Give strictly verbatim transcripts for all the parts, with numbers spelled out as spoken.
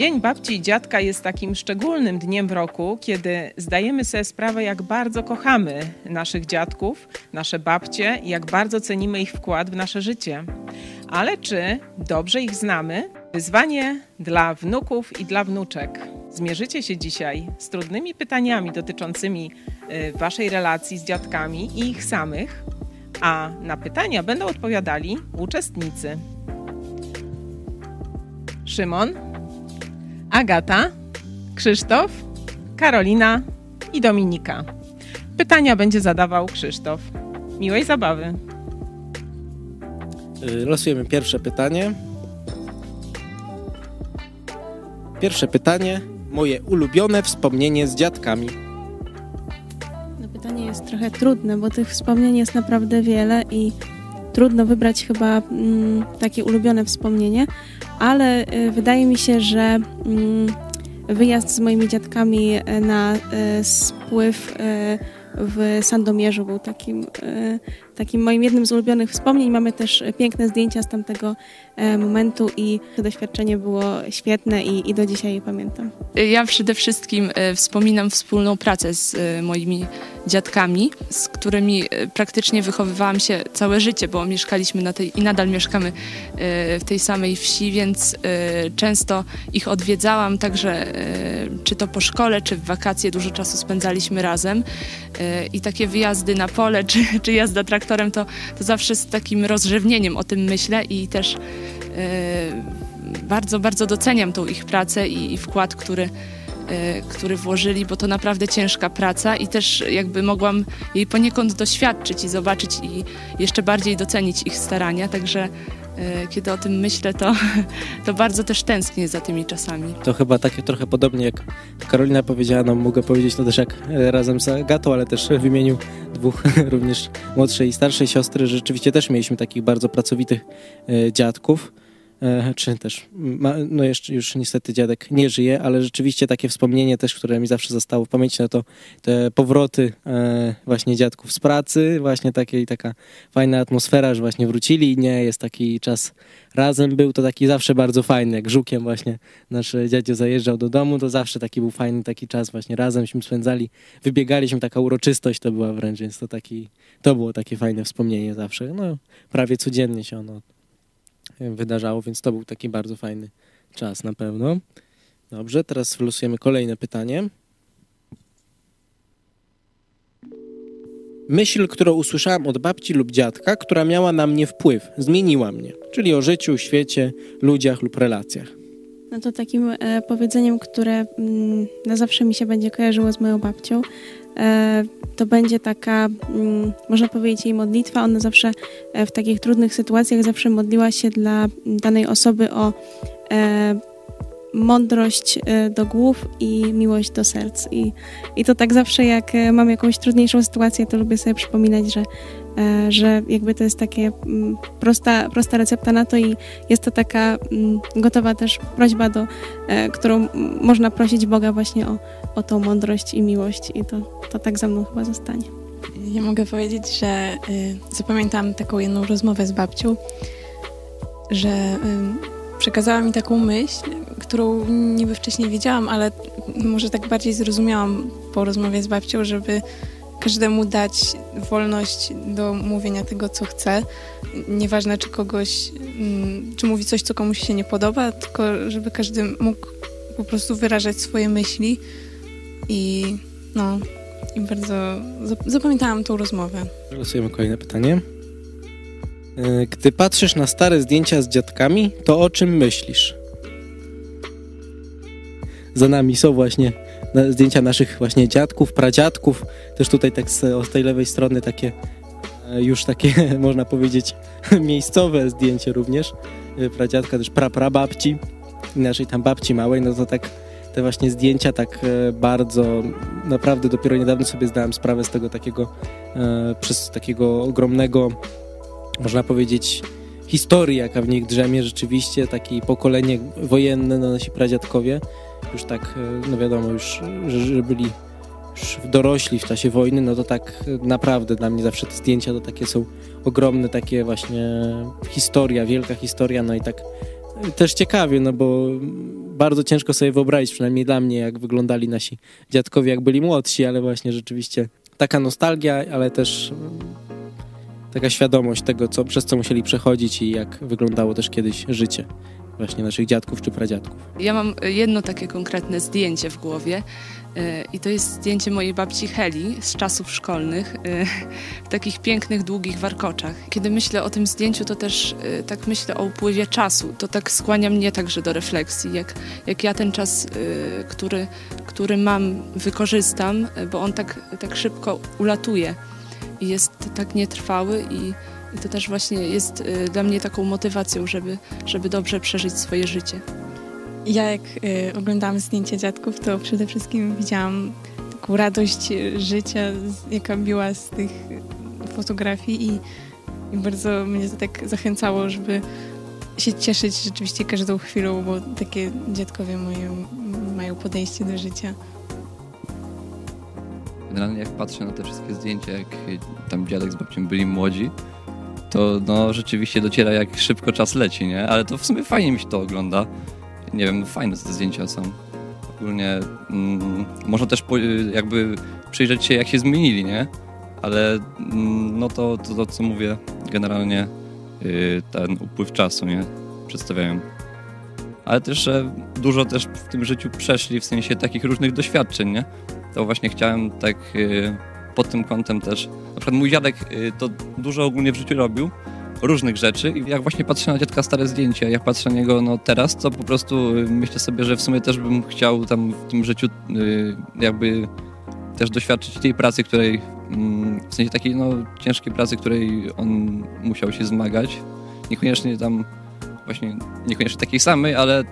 Dzień babci i dziadka jest takim szczególnym dniem w roku, kiedy zdajemy sobie sprawę, jak bardzo kochamy naszych dziadków, nasze babcie i jak bardzo cenimy ich wkład w nasze życie. Ale czy dobrze ich znamy? Wyzwanie dla wnuków i dla wnuczek. Zmierzycie się dzisiaj z trudnymi pytaniami dotyczącymi waszej relacji z dziadkami i ich samych, a na pytania będą odpowiadali uczestnicy. Szymon, Agata, Krzysztof, Karolina i Dominika. Pytania będzie zadawał Krzysztof. Miłej zabawy. Losujemy pierwsze pytanie. Pierwsze pytanie. Moje ulubione wspomnienie z dziadkami. No, pytanie jest trochę trudne, bo tych wspomnień jest naprawdę wiele i trudno wybrać chyba mm, takie ulubione wspomnienie, ale y, wydaje mi się, że y, wyjazd z moimi dziadkami na y, spływ y, w Sandomierzu był takim, y, takim moim jednym z ulubionych wspomnień. Mamy też piękne zdjęcia z tamtego y, momentu i to doświadczenie było świetne i, i do dzisiaj je pamiętam. Ja przede wszystkim y, wspominam wspólną pracę z y, moimi dziadkami, z którymi praktycznie wychowywałam się całe życie, bo mieszkaliśmy na tej i nadal mieszkamy w tej samej wsi, więc często ich odwiedzałam, także czy to po szkole, czy w wakacje dużo czasu spędzaliśmy razem i takie wyjazdy na pole, czy, czy jazda traktorem, to, to zawsze z takim rozrzewnieniem o tym myślę i też bardzo, bardzo doceniam tą ich pracę i, i wkład, który który włożyli, bo to naprawdę ciężka praca i też jakby mogłam jej poniekąd doświadczyć i zobaczyć i jeszcze bardziej docenić ich starania, także kiedy o tym myślę, to, to bardzo też tęsknię za tymi czasami. To chyba takie trochę podobnie jak Karolina powiedziała, no mogę powiedzieć no też jak razem z Agatą, ale też w imieniu dwóch również młodszej i starszej siostry, rzeczywiście też mieliśmy takich bardzo pracowitych dziadków, czy też, no jeszcze już niestety dziadek nie żyje, ale rzeczywiście takie wspomnienie też, które mi zawsze zostało w pamięci, no to te powroty właśnie dziadków z pracy, właśnie takie, taka fajna atmosfera, że właśnie wrócili, nie, jest taki czas razem był, to taki zawsze bardzo fajny, jak Żukiem właśnie nasz dziadzio zajeżdżał do domu, to zawsze taki był fajny taki czas właśnie razemśmy spędzali, wybiegaliśmy, taka uroczystość to była wręcz, więc to taki, to było takie fajne wspomnienie zawsze, no prawie codziennie się ono wydarzało, więc to był taki bardzo fajny czas na pewno. Dobrze, teraz wlosujemy kolejne pytanie. Myśl, którą usłyszałam od babci lub dziadka, która miała na mnie wpływ, zmieniła mnie, czyli o życiu, świecie, ludziach lub relacjach. No to takim e, powiedzeniem, które mm, na zawsze mi się będzie kojarzyło z moją babcią, e, to będzie taka, mm, można powiedzieć, jej modlitwa. Ona zawsze e, w takich trudnych sytuacjach zawsze modliła się dla danej osoby o e, mądrość e, do głów i miłość do serc. I, i to tak zawsze, jak mam jakąś trudniejszą sytuację, to lubię sobie przypominać, że że jakby to jest takie prosta, prosta recepta na to i jest to taka gotowa też prośba, do, którą można prosić Boga właśnie o, o tą mądrość i miłość i to, to tak za mną chyba zostanie. Ja mogę powiedzieć, że zapamiętałam taką jedną rozmowę z babcią, że przekazała mi taką myśl, którą niby wcześniej wiedziałam, ale może tak bardziej zrozumiałam po rozmowie z babcią, żeby każdemu dać wolność do mówienia tego, co chce. Nieważne, czy kogoś, czy mówi coś, co komuś się nie podoba, tylko żeby każdy mógł po prostu wyrażać swoje myśli. I no, i bardzo zapamiętałam tą rozmowę. Losujemy kolejne pytanie. Gdy patrzysz na stare zdjęcia z dziadkami, to o czym myślisz? Za nami są właśnie zdjęcia naszych właśnie dziadków, pradziadków. Też tutaj tak z, z tej lewej strony takie już takie, można powiedzieć, miejscowe zdjęcie również. Pradziadka, też praprababci, naszej tam babci małej. No to tak te właśnie zdjęcia tak bardzo, naprawdę dopiero niedawno sobie zdałem sprawę z tego takiego, przez takiego ogromnego, można powiedzieć, historii, jaka w nich drzemie rzeczywiście. Takie pokolenie wojenne, no, nasi pradziadkowie. Już tak, no wiadomo, już, że byli już dorośli w czasie wojny, no to tak naprawdę dla mnie zawsze te zdjęcia to takie są ogromne, takie właśnie historia, wielka historia, no i tak też ciekawie, no bo bardzo ciężko sobie wyobrazić, przynajmniej dla mnie, jak wyglądali nasi dziadkowie, jak byli młodsi, ale właśnie rzeczywiście taka nostalgia, ale też taka świadomość tego, co, przez co musieli przechodzić i jak wyglądało też kiedyś życie właśnie naszych dziadków czy pradziadków. Ja mam jedno takie konkretne zdjęcie w głowie i to jest zdjęcie mojej babci Heli z czasów szkolnych w takich pięknych, długich warkoczach. Kiedy myślę o tym zdjęciu, to też tak myślę o upływie czasu. To tak skłania mnie także do refleksji, jak, jak ja ten czas, który, który mam, wykorzystam, bo on tak, tak szybko ulatuje i jest tak nietrwały i I to też właśnie jest y, dla mnie taką motywacją, żeby, żeby dobrze przeżyć swoje życie. Ja jak y, oglądałam zdjęcia dziadków, to przede wszystkim widziałam taką radość życia, jaka była z tych fotografii i, i bardzo mnie to tak zachęcało, żeby się cieszyć rzeczywiście każdą chwilą, bo takie dziadkowie mają, mają podejście do życia. Generalnie jak patrzę na te wszystkie zdjęcia, jak tam dziadek z babcią byli młodzi, to no rzeczywiście dociera, jak szybko czas leci, nie? Ale to w sumie fajnie mi się to ogląda. Nie wiem, no fajne te zdjęcia są. Ogólnie mm, można też po, jakby przyjrzeć się, jak się zmienili, nie? Ale mm, no to, to, to, co mówię, generalnie yy, ten upływ czasu, nie? Przedstawiają. Ale też, że dużo też w tym życiu przeszli, w sensie takich różnych doświadczeń, nie? To właśnie chciałem tak... Yy, pod tym kątem też. Na przykład mój dziadek to dużo ogólnie w życiu robił, różnych rzeczy i jak właśnie patrzę na dziadka stare zdjęcia, jak patrzę na niego no teraz, to po prostu myślę sobie, że w sumie też bym chciał tam w tym życiu jakby też doświadczyć tej pracy, której w sensie takiej no ciężkiej pracy, której on musiał się zmagać. Niekoniecznie tam właśnie, niekoniecznie takiej samej, ale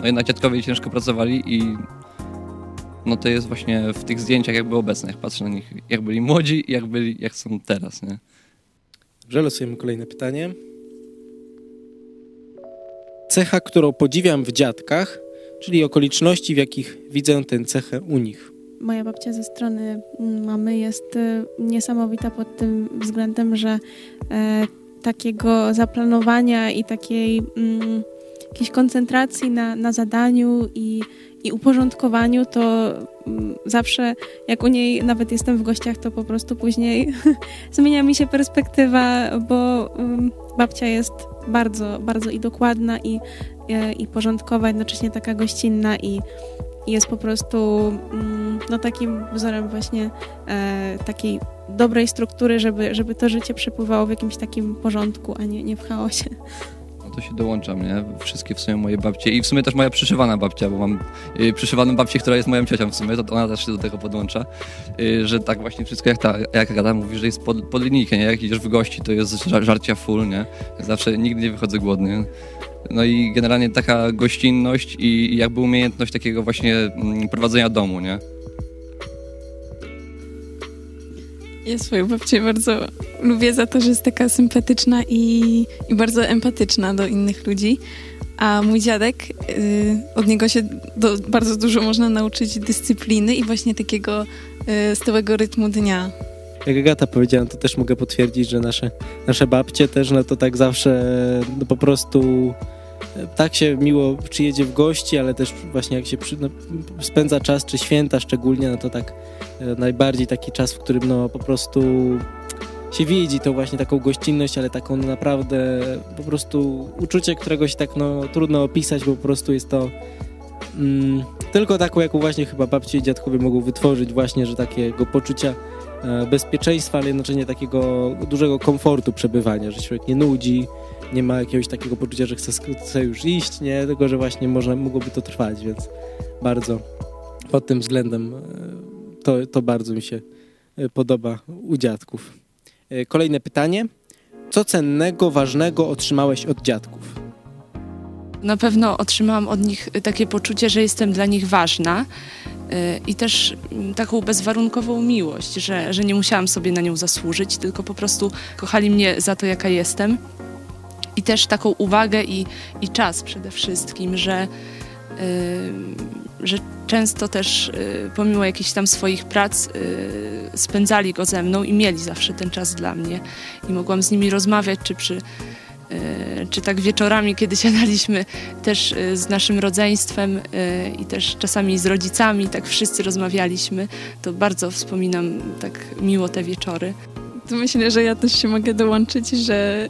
no jednak dziadkowie ciężko pracowali i no to jest właśnie w tych zdjęciach jakby obecne, jak patrzę na nich, jak byli młodzi i jak byli, jak są teraz, nie? Dobrze, losujemy kolejne pytanie. Cecha, którą podziwiam w dziadkach, czyli okoliczności, w jakich widzę tę cechę u nich. Moja babcia ze strony mamy jest niesamowita pod tym względem, że e, takiego zaplanowania i takiej mm, jakiejś koncentracji na, na zadaniu i i uporządkowaniu, to zawsze jak u niej nawet jestem w gościach, to po prostu później zmienia mi się perspektywa, bo babcia jest bardzo, bardzo i dokładna i, i porządkowa, jednocześnie taka gościnna i, i jest po prostu no, takim wzorem właśnie e, takiej dobrej struktury, żeby, żeby to życie przepływało w jakimś takim porządku, a nie, nie w chaosie. To się dołączam, nie? Wszystkie w sumie moje babcie i w sumie też moja przyszywana babcia, bo mam y, przyszywaną babcię, która jest moją ciocią w sumie, to ona też się do tego podłącza, y, że tak właśnie wszystko, jak ta, jak Agata mówi, że jest pod, pod linijkę, nie? Jak idziesz w gości, to jest żar, żarcia full, nie? Zawsze nigdy nie wychodzę głodny. No i generalnie taka gościnność i jakby umiejętność takiego właśnie m, prowadzenia domu, nie? Ja swoją babcię bardzo lubię za to, że jest taka sympatyczna i, i bardzo empatyczna do innych ludzi, a mój dziadek, yy, od niego się do, bardzo dużo można nauczyć dyscypliny i właśnie takiego yy, stałego rytmu dnia. Jak Agata powiedziała, to też mogę potwierdzić, że nasze, nasze babcie też no to tak zawsze no po prostu... Tak się miło przyjedzie w gości, ale też właśnie jak się przy, no, spędza czas, czy święta szczególnie, no to tak e, najbardziej taki czas, w którym no po prostu się widzi tą właśnie taką gościnność, ale taką naprawdę po prostu uczucie, którego się tak no trudno opisać, bo po prostu jest to mm, tylko taką, jaką właśnie chyba babci i dziadkowie mogą wytworzyć właśnie, że takiego poczucia e, bezpieczeństwa, ale jednocześnie takiego dużego komfortu przebywania, że człowiek nie nudzi, nie ma jakiegoś takiego poczucia, że chce, chce już iść, nie? Tylko że właśnie można, mogłoby to trwać, więc bardzo pod tym względem to, to bardzo mi się podoba u dziadków. Kolejne pytanie. Co cennego, ważnego otrzymałeś od dziadków? Na pewno otrzymałam od nich takie poczucie, że jestem dla nich ważna i też taką bezwarunkową miłość, że, że nie musiałam sobie na nią zasłużyć, tylko po prostu kochali mnie za to, jaka jestem. I też taką uwagę i, i czas przede wszystkim, że, yy, że często też yy, pomimo jakichś tam swoich prac yy, spędzali go ze mną i mieli zawsze ten czas dla mnie. I mogłam z nimi rozmawiać, czy przy, czy tak wieczorami, kiedy siadaliśmy też z naszym rodzeństwem i też czasami z rodzicami, tak wszyscy rozmawialiśmy, to bardzo wspominam tak miło te wieczory. To myślę, że ja też się mogę dołączyć, że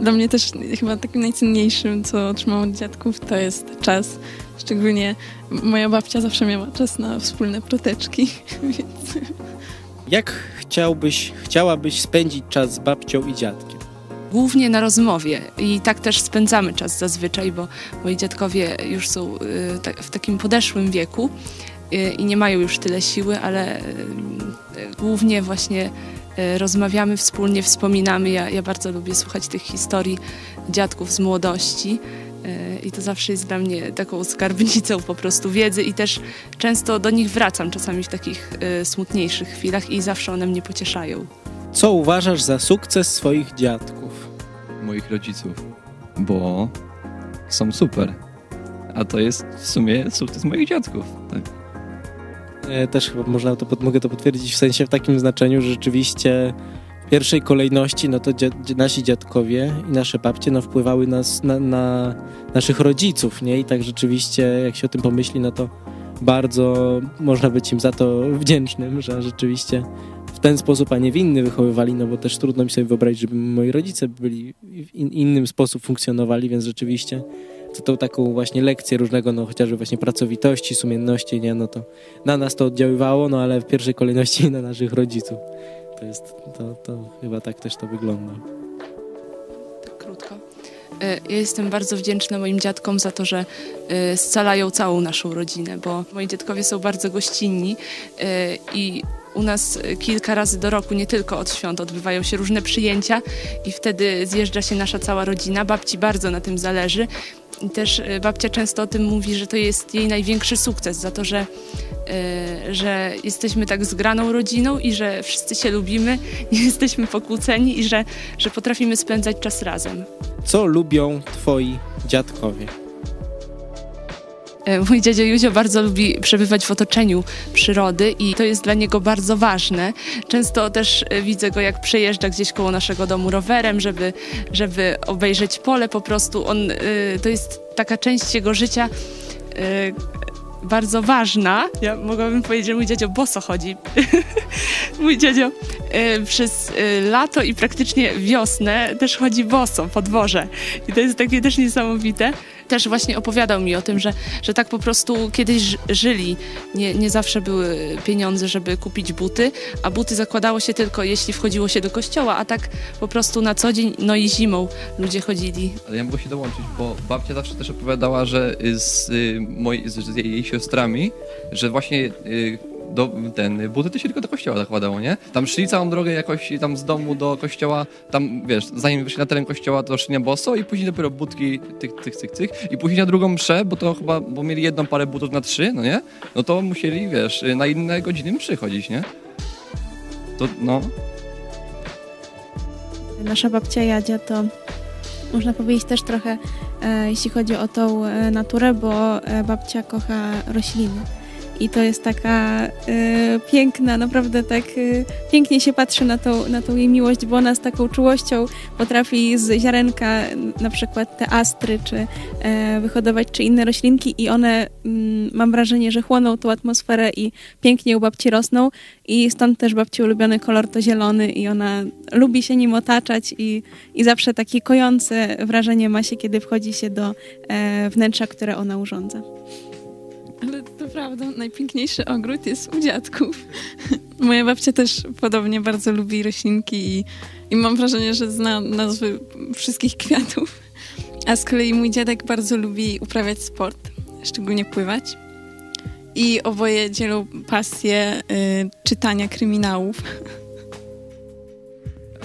dla mnie też chyba takim najcenniejszym, co otrzymałam od dziadków, to jest czas. Szczególnie moja babcia zawsze miała czas na wspólne proteczki, więc... Jak chciałbyś, chciałabyś spędzić czas z babcią i dziadkiem? Głównie na rozmowie i tak też spędzamy czas zazwyczaj, bo moi dziadkowie już są w takim podeszłym wieku i nie mają już tyle siły, ale głównie właśnie rozmawiamy wspólnie, wspominamy. Ja, ja bardzo lubię słuchać tych historii dziadków z młodości i to zawsze jest dla mnie taką skarbnicą po prostu wiedzy i też często do nich wracam czasami w takich smutniejszych chwilach i zawsze one mnie pocieszają. Co uważasz za sukces swoich dziadków? Moich rodziców, bo są super, a to jest w sumie sukces moich dziadków, tak. Też chyba można to, mogę to potwierdzić w sensie w takim znaczeniu, że rzeczywiście w pierwszej kolejności no to dziad, nasi dziadkowie i nasze babcie no wpływały nas, na, na naszych rodziców, nie? I tak rzeczywiście jak się o tym pomyśli, no to bardzo można być im za to wdzięcznym, że rzeczywiście w ten sposób, a nie w inny wychowywali, no bo też trudno mi sobie wyobrazić, żeby moi rodzice byli w in, innym sposób funkcjonowali, więc rzeczywiście to tą taką właśnie lekcję różnego, no chociażby właśnie pracowitości, sumienności, nie, no to na nas to oddziaływało, no ale w pierwszej kolejności na naszych rodziców. To jest, to, to chyba tak też to wygląda. Tak krótko. Ja jestem bardzo wdzięczna moim dziadkom za to, że scalają całą naszą rodzinę, bo moi dziadkowie są bardzo gościnni i u nas kilka razy do roku, nie tylko od świąt, odbywają się różne przyjęcia i wtedy zjeżdża się nasza cała rodzina. Babci bardzo na tym zależy. I też babcia często o tym mówi, że to jest jej największy sukces za to, że, yy, że jesteśmy tak zgraną rodziną i że wszyscy się lubimy, nie jesteśmy pokłóceni i że, że potrafimy spędzać czas razem. Co lubią twoi dziadkowie? Mój dziadzio Juzio bardzo lubi przebywać w otoczeniu przyrody i to jest dla niego bardzo ważne. Często też widzę go, jak przejeżdża gdzieś koło naszego domu rowerem, żeby, żeby obejrzeć pole po prostu. On, to jest taka część jego życia bardzo ważna. Ja mogłabym powiedzieć, że mój dziadzio boso chodzi. Mój dziadzio przez lato i praktycznie wiosnę też chodzi boso po dworze. I to jest takie też niesamowite. Też właśnie opowiadał mi o tym, że, że tak po prostu kiedyś żyli. Nie, nie zawsze były pieniądze, żeby kupić buty, a buty zakładało się tylko, jeśli wchodziło się do kościoła, a tak po prostu na co dzień, no i zimą ludzie chodzili. Ale ja mogę się dołączyć, bo babcia zawsze też opowiadała, że z, y, moi, z, z jej siostrami, że właśnie... Y, Do, ten, buty to się tylko do kościoła zakładało, nie? Tam szli całą drogę jakoś tam z domu do kościoła, tam wiesz, zanim wyszli na teren kościoła, to szli na boso i później dopiero butki tych, tych, tych, tych i później na drugą mszę, bo to chyba, bo mieli jedną parę butów na trzy, no nie? No to musieli, wiesz, na inne godziny mszy chodzić, nie? To, no. Nasza babcia Jadzia to można powiedzieć też trochę, e, jeśli chodzi o tą e, naturę, bo e, babcia kocha rośliny. I to jest taka y, piękna, naprawdę tak y, pięknie się patrzy na tą, na tą jej miłość, bo ona z taką czułością potrafi z ziarenka na przykład te astry, czy y, wyhodować, czy inne roślinki i one, y, mam wrażenie, że chłoną tą atmosferę i pięknie u babci rosną i stąd też babci ulubiony kolor to zielony i ona lubi się nim otaczać i, i zawsze takie kojące wrażenie ma się, kiedy wchodzi się do y, wnętrza, które ona urządza. Ale to prawda, najpiękniejszy ogród jest u dziadków. Moja babcia też podobnie bardzo lubi roślinki i, i mam wrażenie, że zna nazwy wszystkich kwiatów. A z kolei mój dziadek bardzo lubi uprawiać sport, szczególnie pływać. I oboje dzielą pasję y, czytania kryminałów.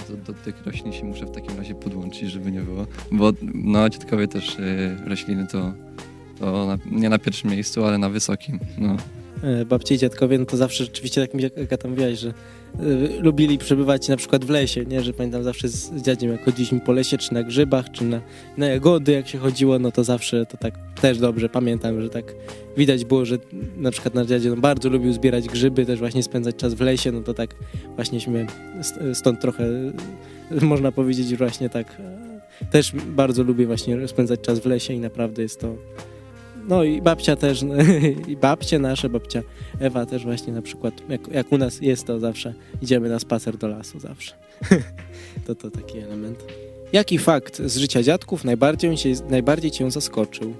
Do, do tych roślin się muszę w takim razie podłączyć, żeby nie było. Bo no, dziadkowie też y, rośliny to... To na, nie na pierwszym miejscu, ale na wysokim. No. Babcie i dziadkowie, no to zawsze rzeczywiście, tak mi Agata mówiłaś, że y, lubili przebywać na przykład w lesie, nie? Że pamiętam zawsze z dziadziem, jak chodziliśmy po lesie, czy na grzybach, czy na, na jagody, jak się chodziło, no to zawsze to tak też dobrze pamiętam, że tak widać było, że na przykład nasz dziadzie no, bardzo lubił zbierać grzyby, też właśnie spędzać czas w lesie, no to tak właśnie śmiem, stąd trochę można powiedzieć właśnie tak... też bardzo lubię właśnie spędzać czas w lesie i naprawdę jest to... No i babcia też, i babcie nasze, babcia Ewa też właśnie na przykład, jak, jak u nas jest to zawsze, idziemy na spacer do lasu zawsze. to, to taki element. Jaki fakt z życia dziadków najbardziej cię, najbardziej cię zaskoczył?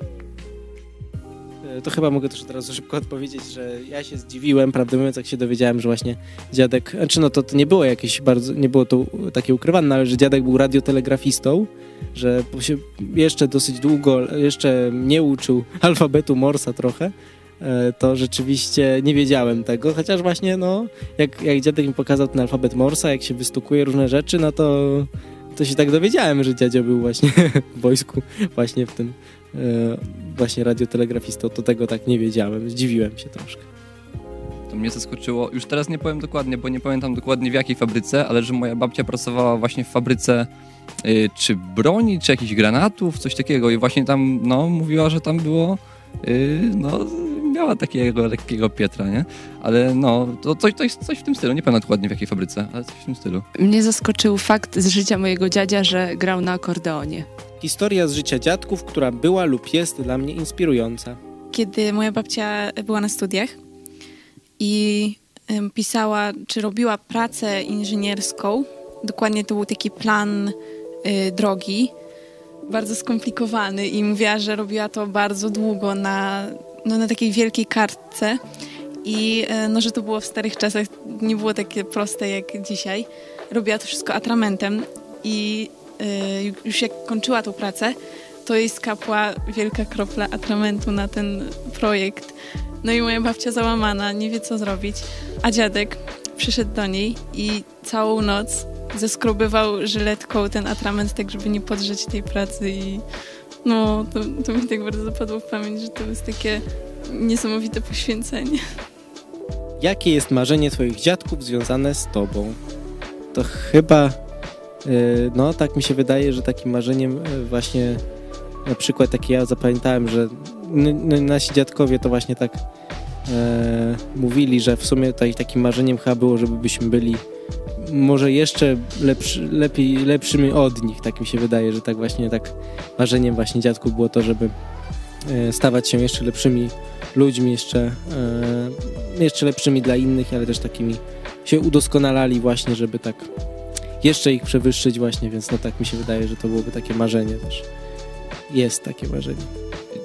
To chyba mogę też od razu szybko odpowiedzieć, że ja się zdziwiłem, prawdę mówiąc, jak się dowiedziałem, że właśnie dziadek, znaczy no to, to nie było jakieś bardzo, nie było to takie ukrywane, ale że dziadek był radiotelegrafistą, że się jeszcze dosyć długo, jeszcze nie uczył alfabetu Morsa trochę, to rzeczywiście nie wiedziałem tego, chociaż właśnie no, jak, jak dziadek mi pokazał ten alfabet Morsa, jak się wystukuje różne rzeczy, no to, to się tak dowiedziałem, że dziadzio był właśnie w wojsku, właśnie w tym właśnie radiotelegrafistą, to tego tak nie wiedziałem, zdziwiłem się troszkę. To mnie zaskoczyło, już teraz nie powiem dokładnie, bo nie pamiętam dokładnie w jakiej fabryce, ale że moja babcia pracowała właśnie w fabryce y, czy broni, czy jakichś granatów, coś takiego i właśnie tam, no, mówiła, że tam było, y, no, miała takiego lekkiego Pietra, nie? Ale no, to coś, to jest coś w tym stylu, nie pamiętam dokładnie w jakiej fabryce, ale coś w tym stylu. Mnie zaskoczył fakt z życia mojego dziadzia, że grał na akordeonie. Historia z życia dziadków, która była lub jest dla mnie inspirująca. Kiedy moja babcia była na studiach i pisała, czy robiła pracę inżynierską, dokładnie to był taki plan y, drogi, bardzo skomplikowany i mówiła, że robiła to bardzo długo na, no, na takiej wielkiej kartce i y, no, że to było w starych czasach, nie było takie proste jak dzisiaj. Robiła to wszystko atramentem i już jak kończyła tą pracę, to jej skapła wielka kropla atramentu na ten projekt. No i moja babcia załamana, nie wie co zrobić, a dziadek przyszedł do niej i całą noc zeskrobywał żyletką ten atrament, tak żeby nie podrzeć tej pracy i no to, to mi tak bardzo zapadło w pamięć, że to jest takie niesamowite poświęcenie. Jakie jest marzenie twoich dziadków związane z tobą? To chyba... No, tak mi się wydaje, że takim marzeniem właśnie na przykład taki ja zapamiętałem, że nasi dziadkowie to właśnie tak e, mówili, że w sumie tutaj takim marzeniem chyba było, żebyśmy byli może jeszcze lepszy, lepiej, lepszymi od nich, tak mi się wydaje, że tak właśnie tak marzeniem właśnie dziadków było to, żeby stawać się jeszcze lepszymi ludźmi, jeszcze, e, jeszcze lepszymi dla innych, ale też takimi się udoskonalali właśnie, żeby tak jeszcze ich przewyższyć właśnie, więc no tak mi się wydaje, że to byłoby takie marzenie też. Jest takie marzenie.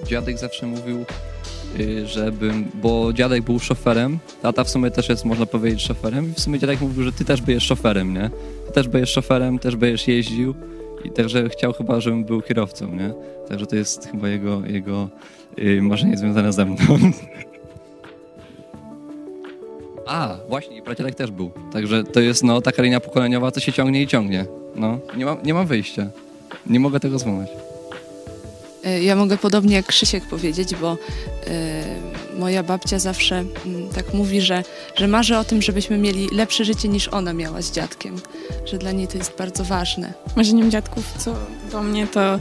Dziadek zawsze mówił, żebym, bo dziadek był szoferem, tata w sumie też jest, można powiedzieć, szoferem i w sumie dziadek mówił, że ty też będziesz szoferem, nie? Ty też będziesz szoferem, też będziesz jeździł i także chciał chyba, żebym był kierowcą, nie? Także to jest chyba jego, jego marzenie związane ze mną. A, właśnie, pradziadek też był. Także to jest, no, taka linia pokoleniowa, co się ciągnie i ciągnie. No, nie mam, nie mam wyjścia. Nie mogę tego złamać. Ja mogę podobnie jak Krzysiek powiedzieć, bo y, moja babcia zawsze y, tak mówi, że, że marzy o tym, żebyśmy mieli lepsze życie niż ona miała z dziadkiem. Że dla niej to jest bardzo ważne. Marzeniem dziadków, co do mnie, to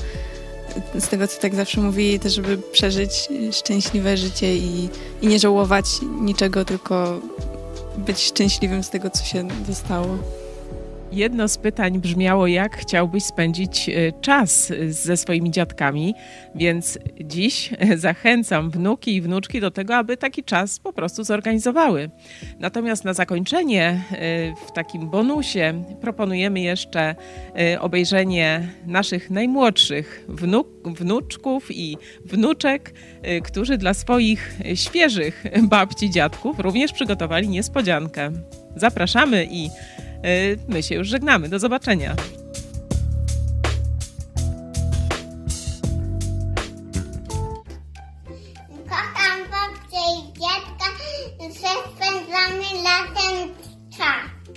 z tego, co tak zawsze mówili, to żeby przeżyć szczęśliwe życie i, i nie żałować niczego, tylko być szczęśliwym z tego, co się dostało. Jedno z pytań brzmiało, jak chciałbyś spędzić czas ze swoimi dziadkami, więc dziś zachęcam wnuki i wnuczki do tego, aby taki czas po prostu zorganizowały. Natomiast na zakończenie w takim bonusie proponujemy jeszcze obejrzenie naszych najmłodszych wnuk, wnuczków i wnuczek, którzy dla swoich świeżych babci, dziadków również przygotowali niespodziankę. Zapraszamy i my się już żegnamy. Do zobaczenia. Kocham babcię i dziadka, że spędzamy latem czas.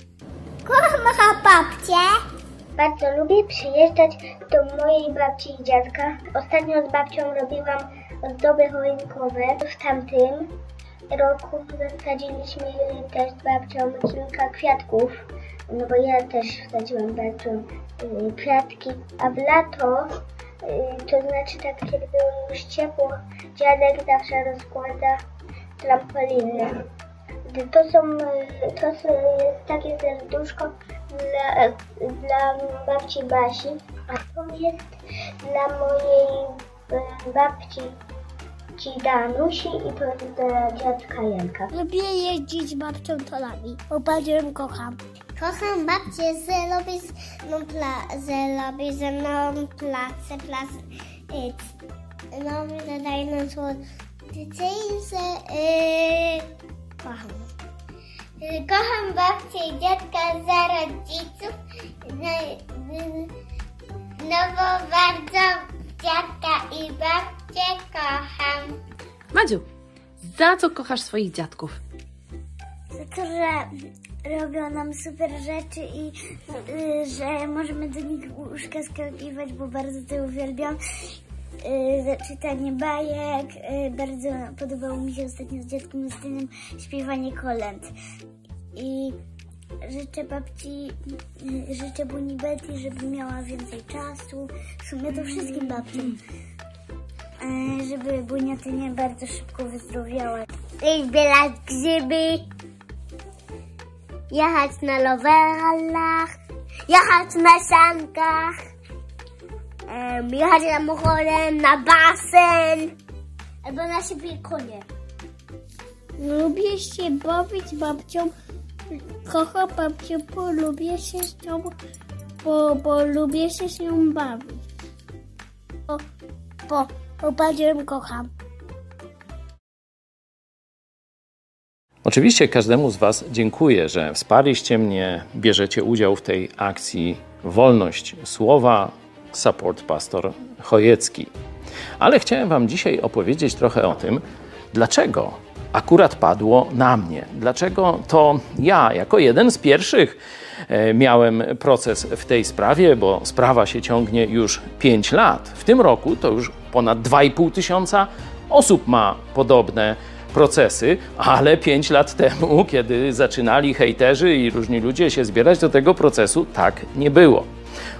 Kocham babcię. Bardzo lubię przyjeżdżać do mojej babci i dziadka. Ostatnio z babcią robiłam ozdoby choinkowe w tamtym roku. Zasadziliśmy też z babcią kilka kwiatków. No bo ja też wsadziłam bardzo y, kwiatki, a w lato, y, to znaczy tak, kiedy było już ciepło, dziadek zawsze rozkłada trampolinę. To są, to są, jest takie serduszko dla, dla babci Basi. A to jest dla mojej babci Danusi i dla dziadka Janka. Lubię jeździć z babcią torami, bo bardzo ją kocham. Kocham babcię, zrobi no, pla, ze mną placę, plac, no wydaje nam słodycze i że yy, kocham. Kocham babcię i dziadka za rodziców, no bo bardzo dziadka i babcię kocham. Madziu, za co kochasz swoich dziadków? Za to, że robią nam super rzeczy i y, że możemy do nich łóżka skakiwać, bo bardzo to uwielbiam. Yy, czytanie bajek, yy, bardzo podobało mi się ostatnio z dziadkiem Justynem śpiewanie kolęd. I życzę babci, yy, życzę Bunibeti, żeby miała więcej czasu, w sumie to wszystkim babciom, yy, żeby Bunia to nie bardzo szybko wyzdrowiała. Zbierać grzyby, jechać na rowerach, jechać na sankach. Um, jechać samochodem, na basen albo na siebie konie. Lubię się bawić babcią, kocham babcią, bo lubię się z nią, bo, bo lubię się z nią bawić, bo, bo, bo bardzo ją kocham. Oczywiście każdemu z Was dziękuję, że wsparliście mnie, bierzecie udział w tej akcji Wolność Słowa, Support Pastor Chojecki. Ale chciałem Wam dzisiaj opowiedzieć trochę o tym, dlaczego akurat padło na mnie. Dlaczego to ja, jako jeden z pierwszych, miałem proces w tej sprawie, bo sprawa się ciągnie już pięć lat. W tym roku to już ponad dwa i pół tysiąca osób ma podobne procesy, ale pięć lat temu, kiedy zaczynali hejterzy i różni ludzie się zbierać do tego procesu, tak nie było.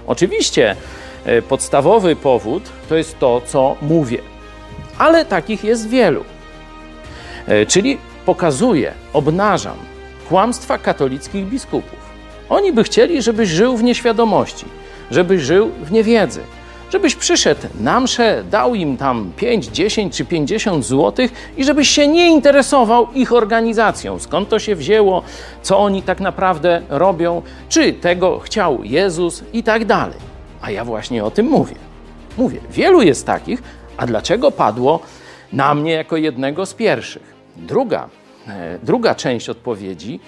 Oczywiście podstawowy powód to jest to, co mówię, ale takich jest wielu. Czyli pokazuję, obnażam kłamstwa katolickich biskupów. Oni by chcieli, żebyś żył w nieświadomości, żebyś żył w niewiedzy, żebyś przyszedł na mszę, dał im tam pięć, dziesięć czy pięćdziesiąt złotych i żebyś się nie interesował ich organizacją, skąd to się wzięło, co oni tak naprawdę robią, czy tego chciał Jezus i tak dalej. A ja właśnie o tym mówię. Mówię, wielu jest takich, a dlaczego padło na mnie jako jednego z pierwszych? Druga, e, druga część odpowiedzi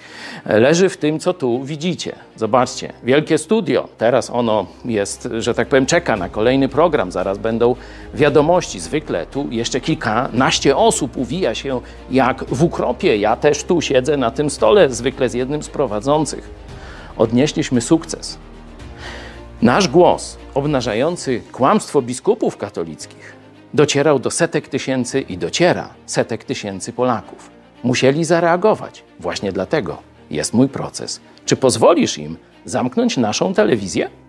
leży w tym, co tu widzicie. Zobaczcie, wielkie studio. Teraz ono jest, że tak powiem, czeka na kolejny program. Zaraz będą wiadomości. Zwykle tu jeszcze kilkanaście osób uwija się jak w ukropie. Ja też tu siedzę na tym stole, zwykle z jednym z prowadzących. Odnieśliśmy sukces. Nasz głos, obnażający kłamstwo biskupów katolickich, docierał do setek tysięcy i dociera setek tysięcy Polaków. Musieli zareagować. Właśnie dlatego jest mój proces. Czy pozwolisz im zamknąć naszą telewizję?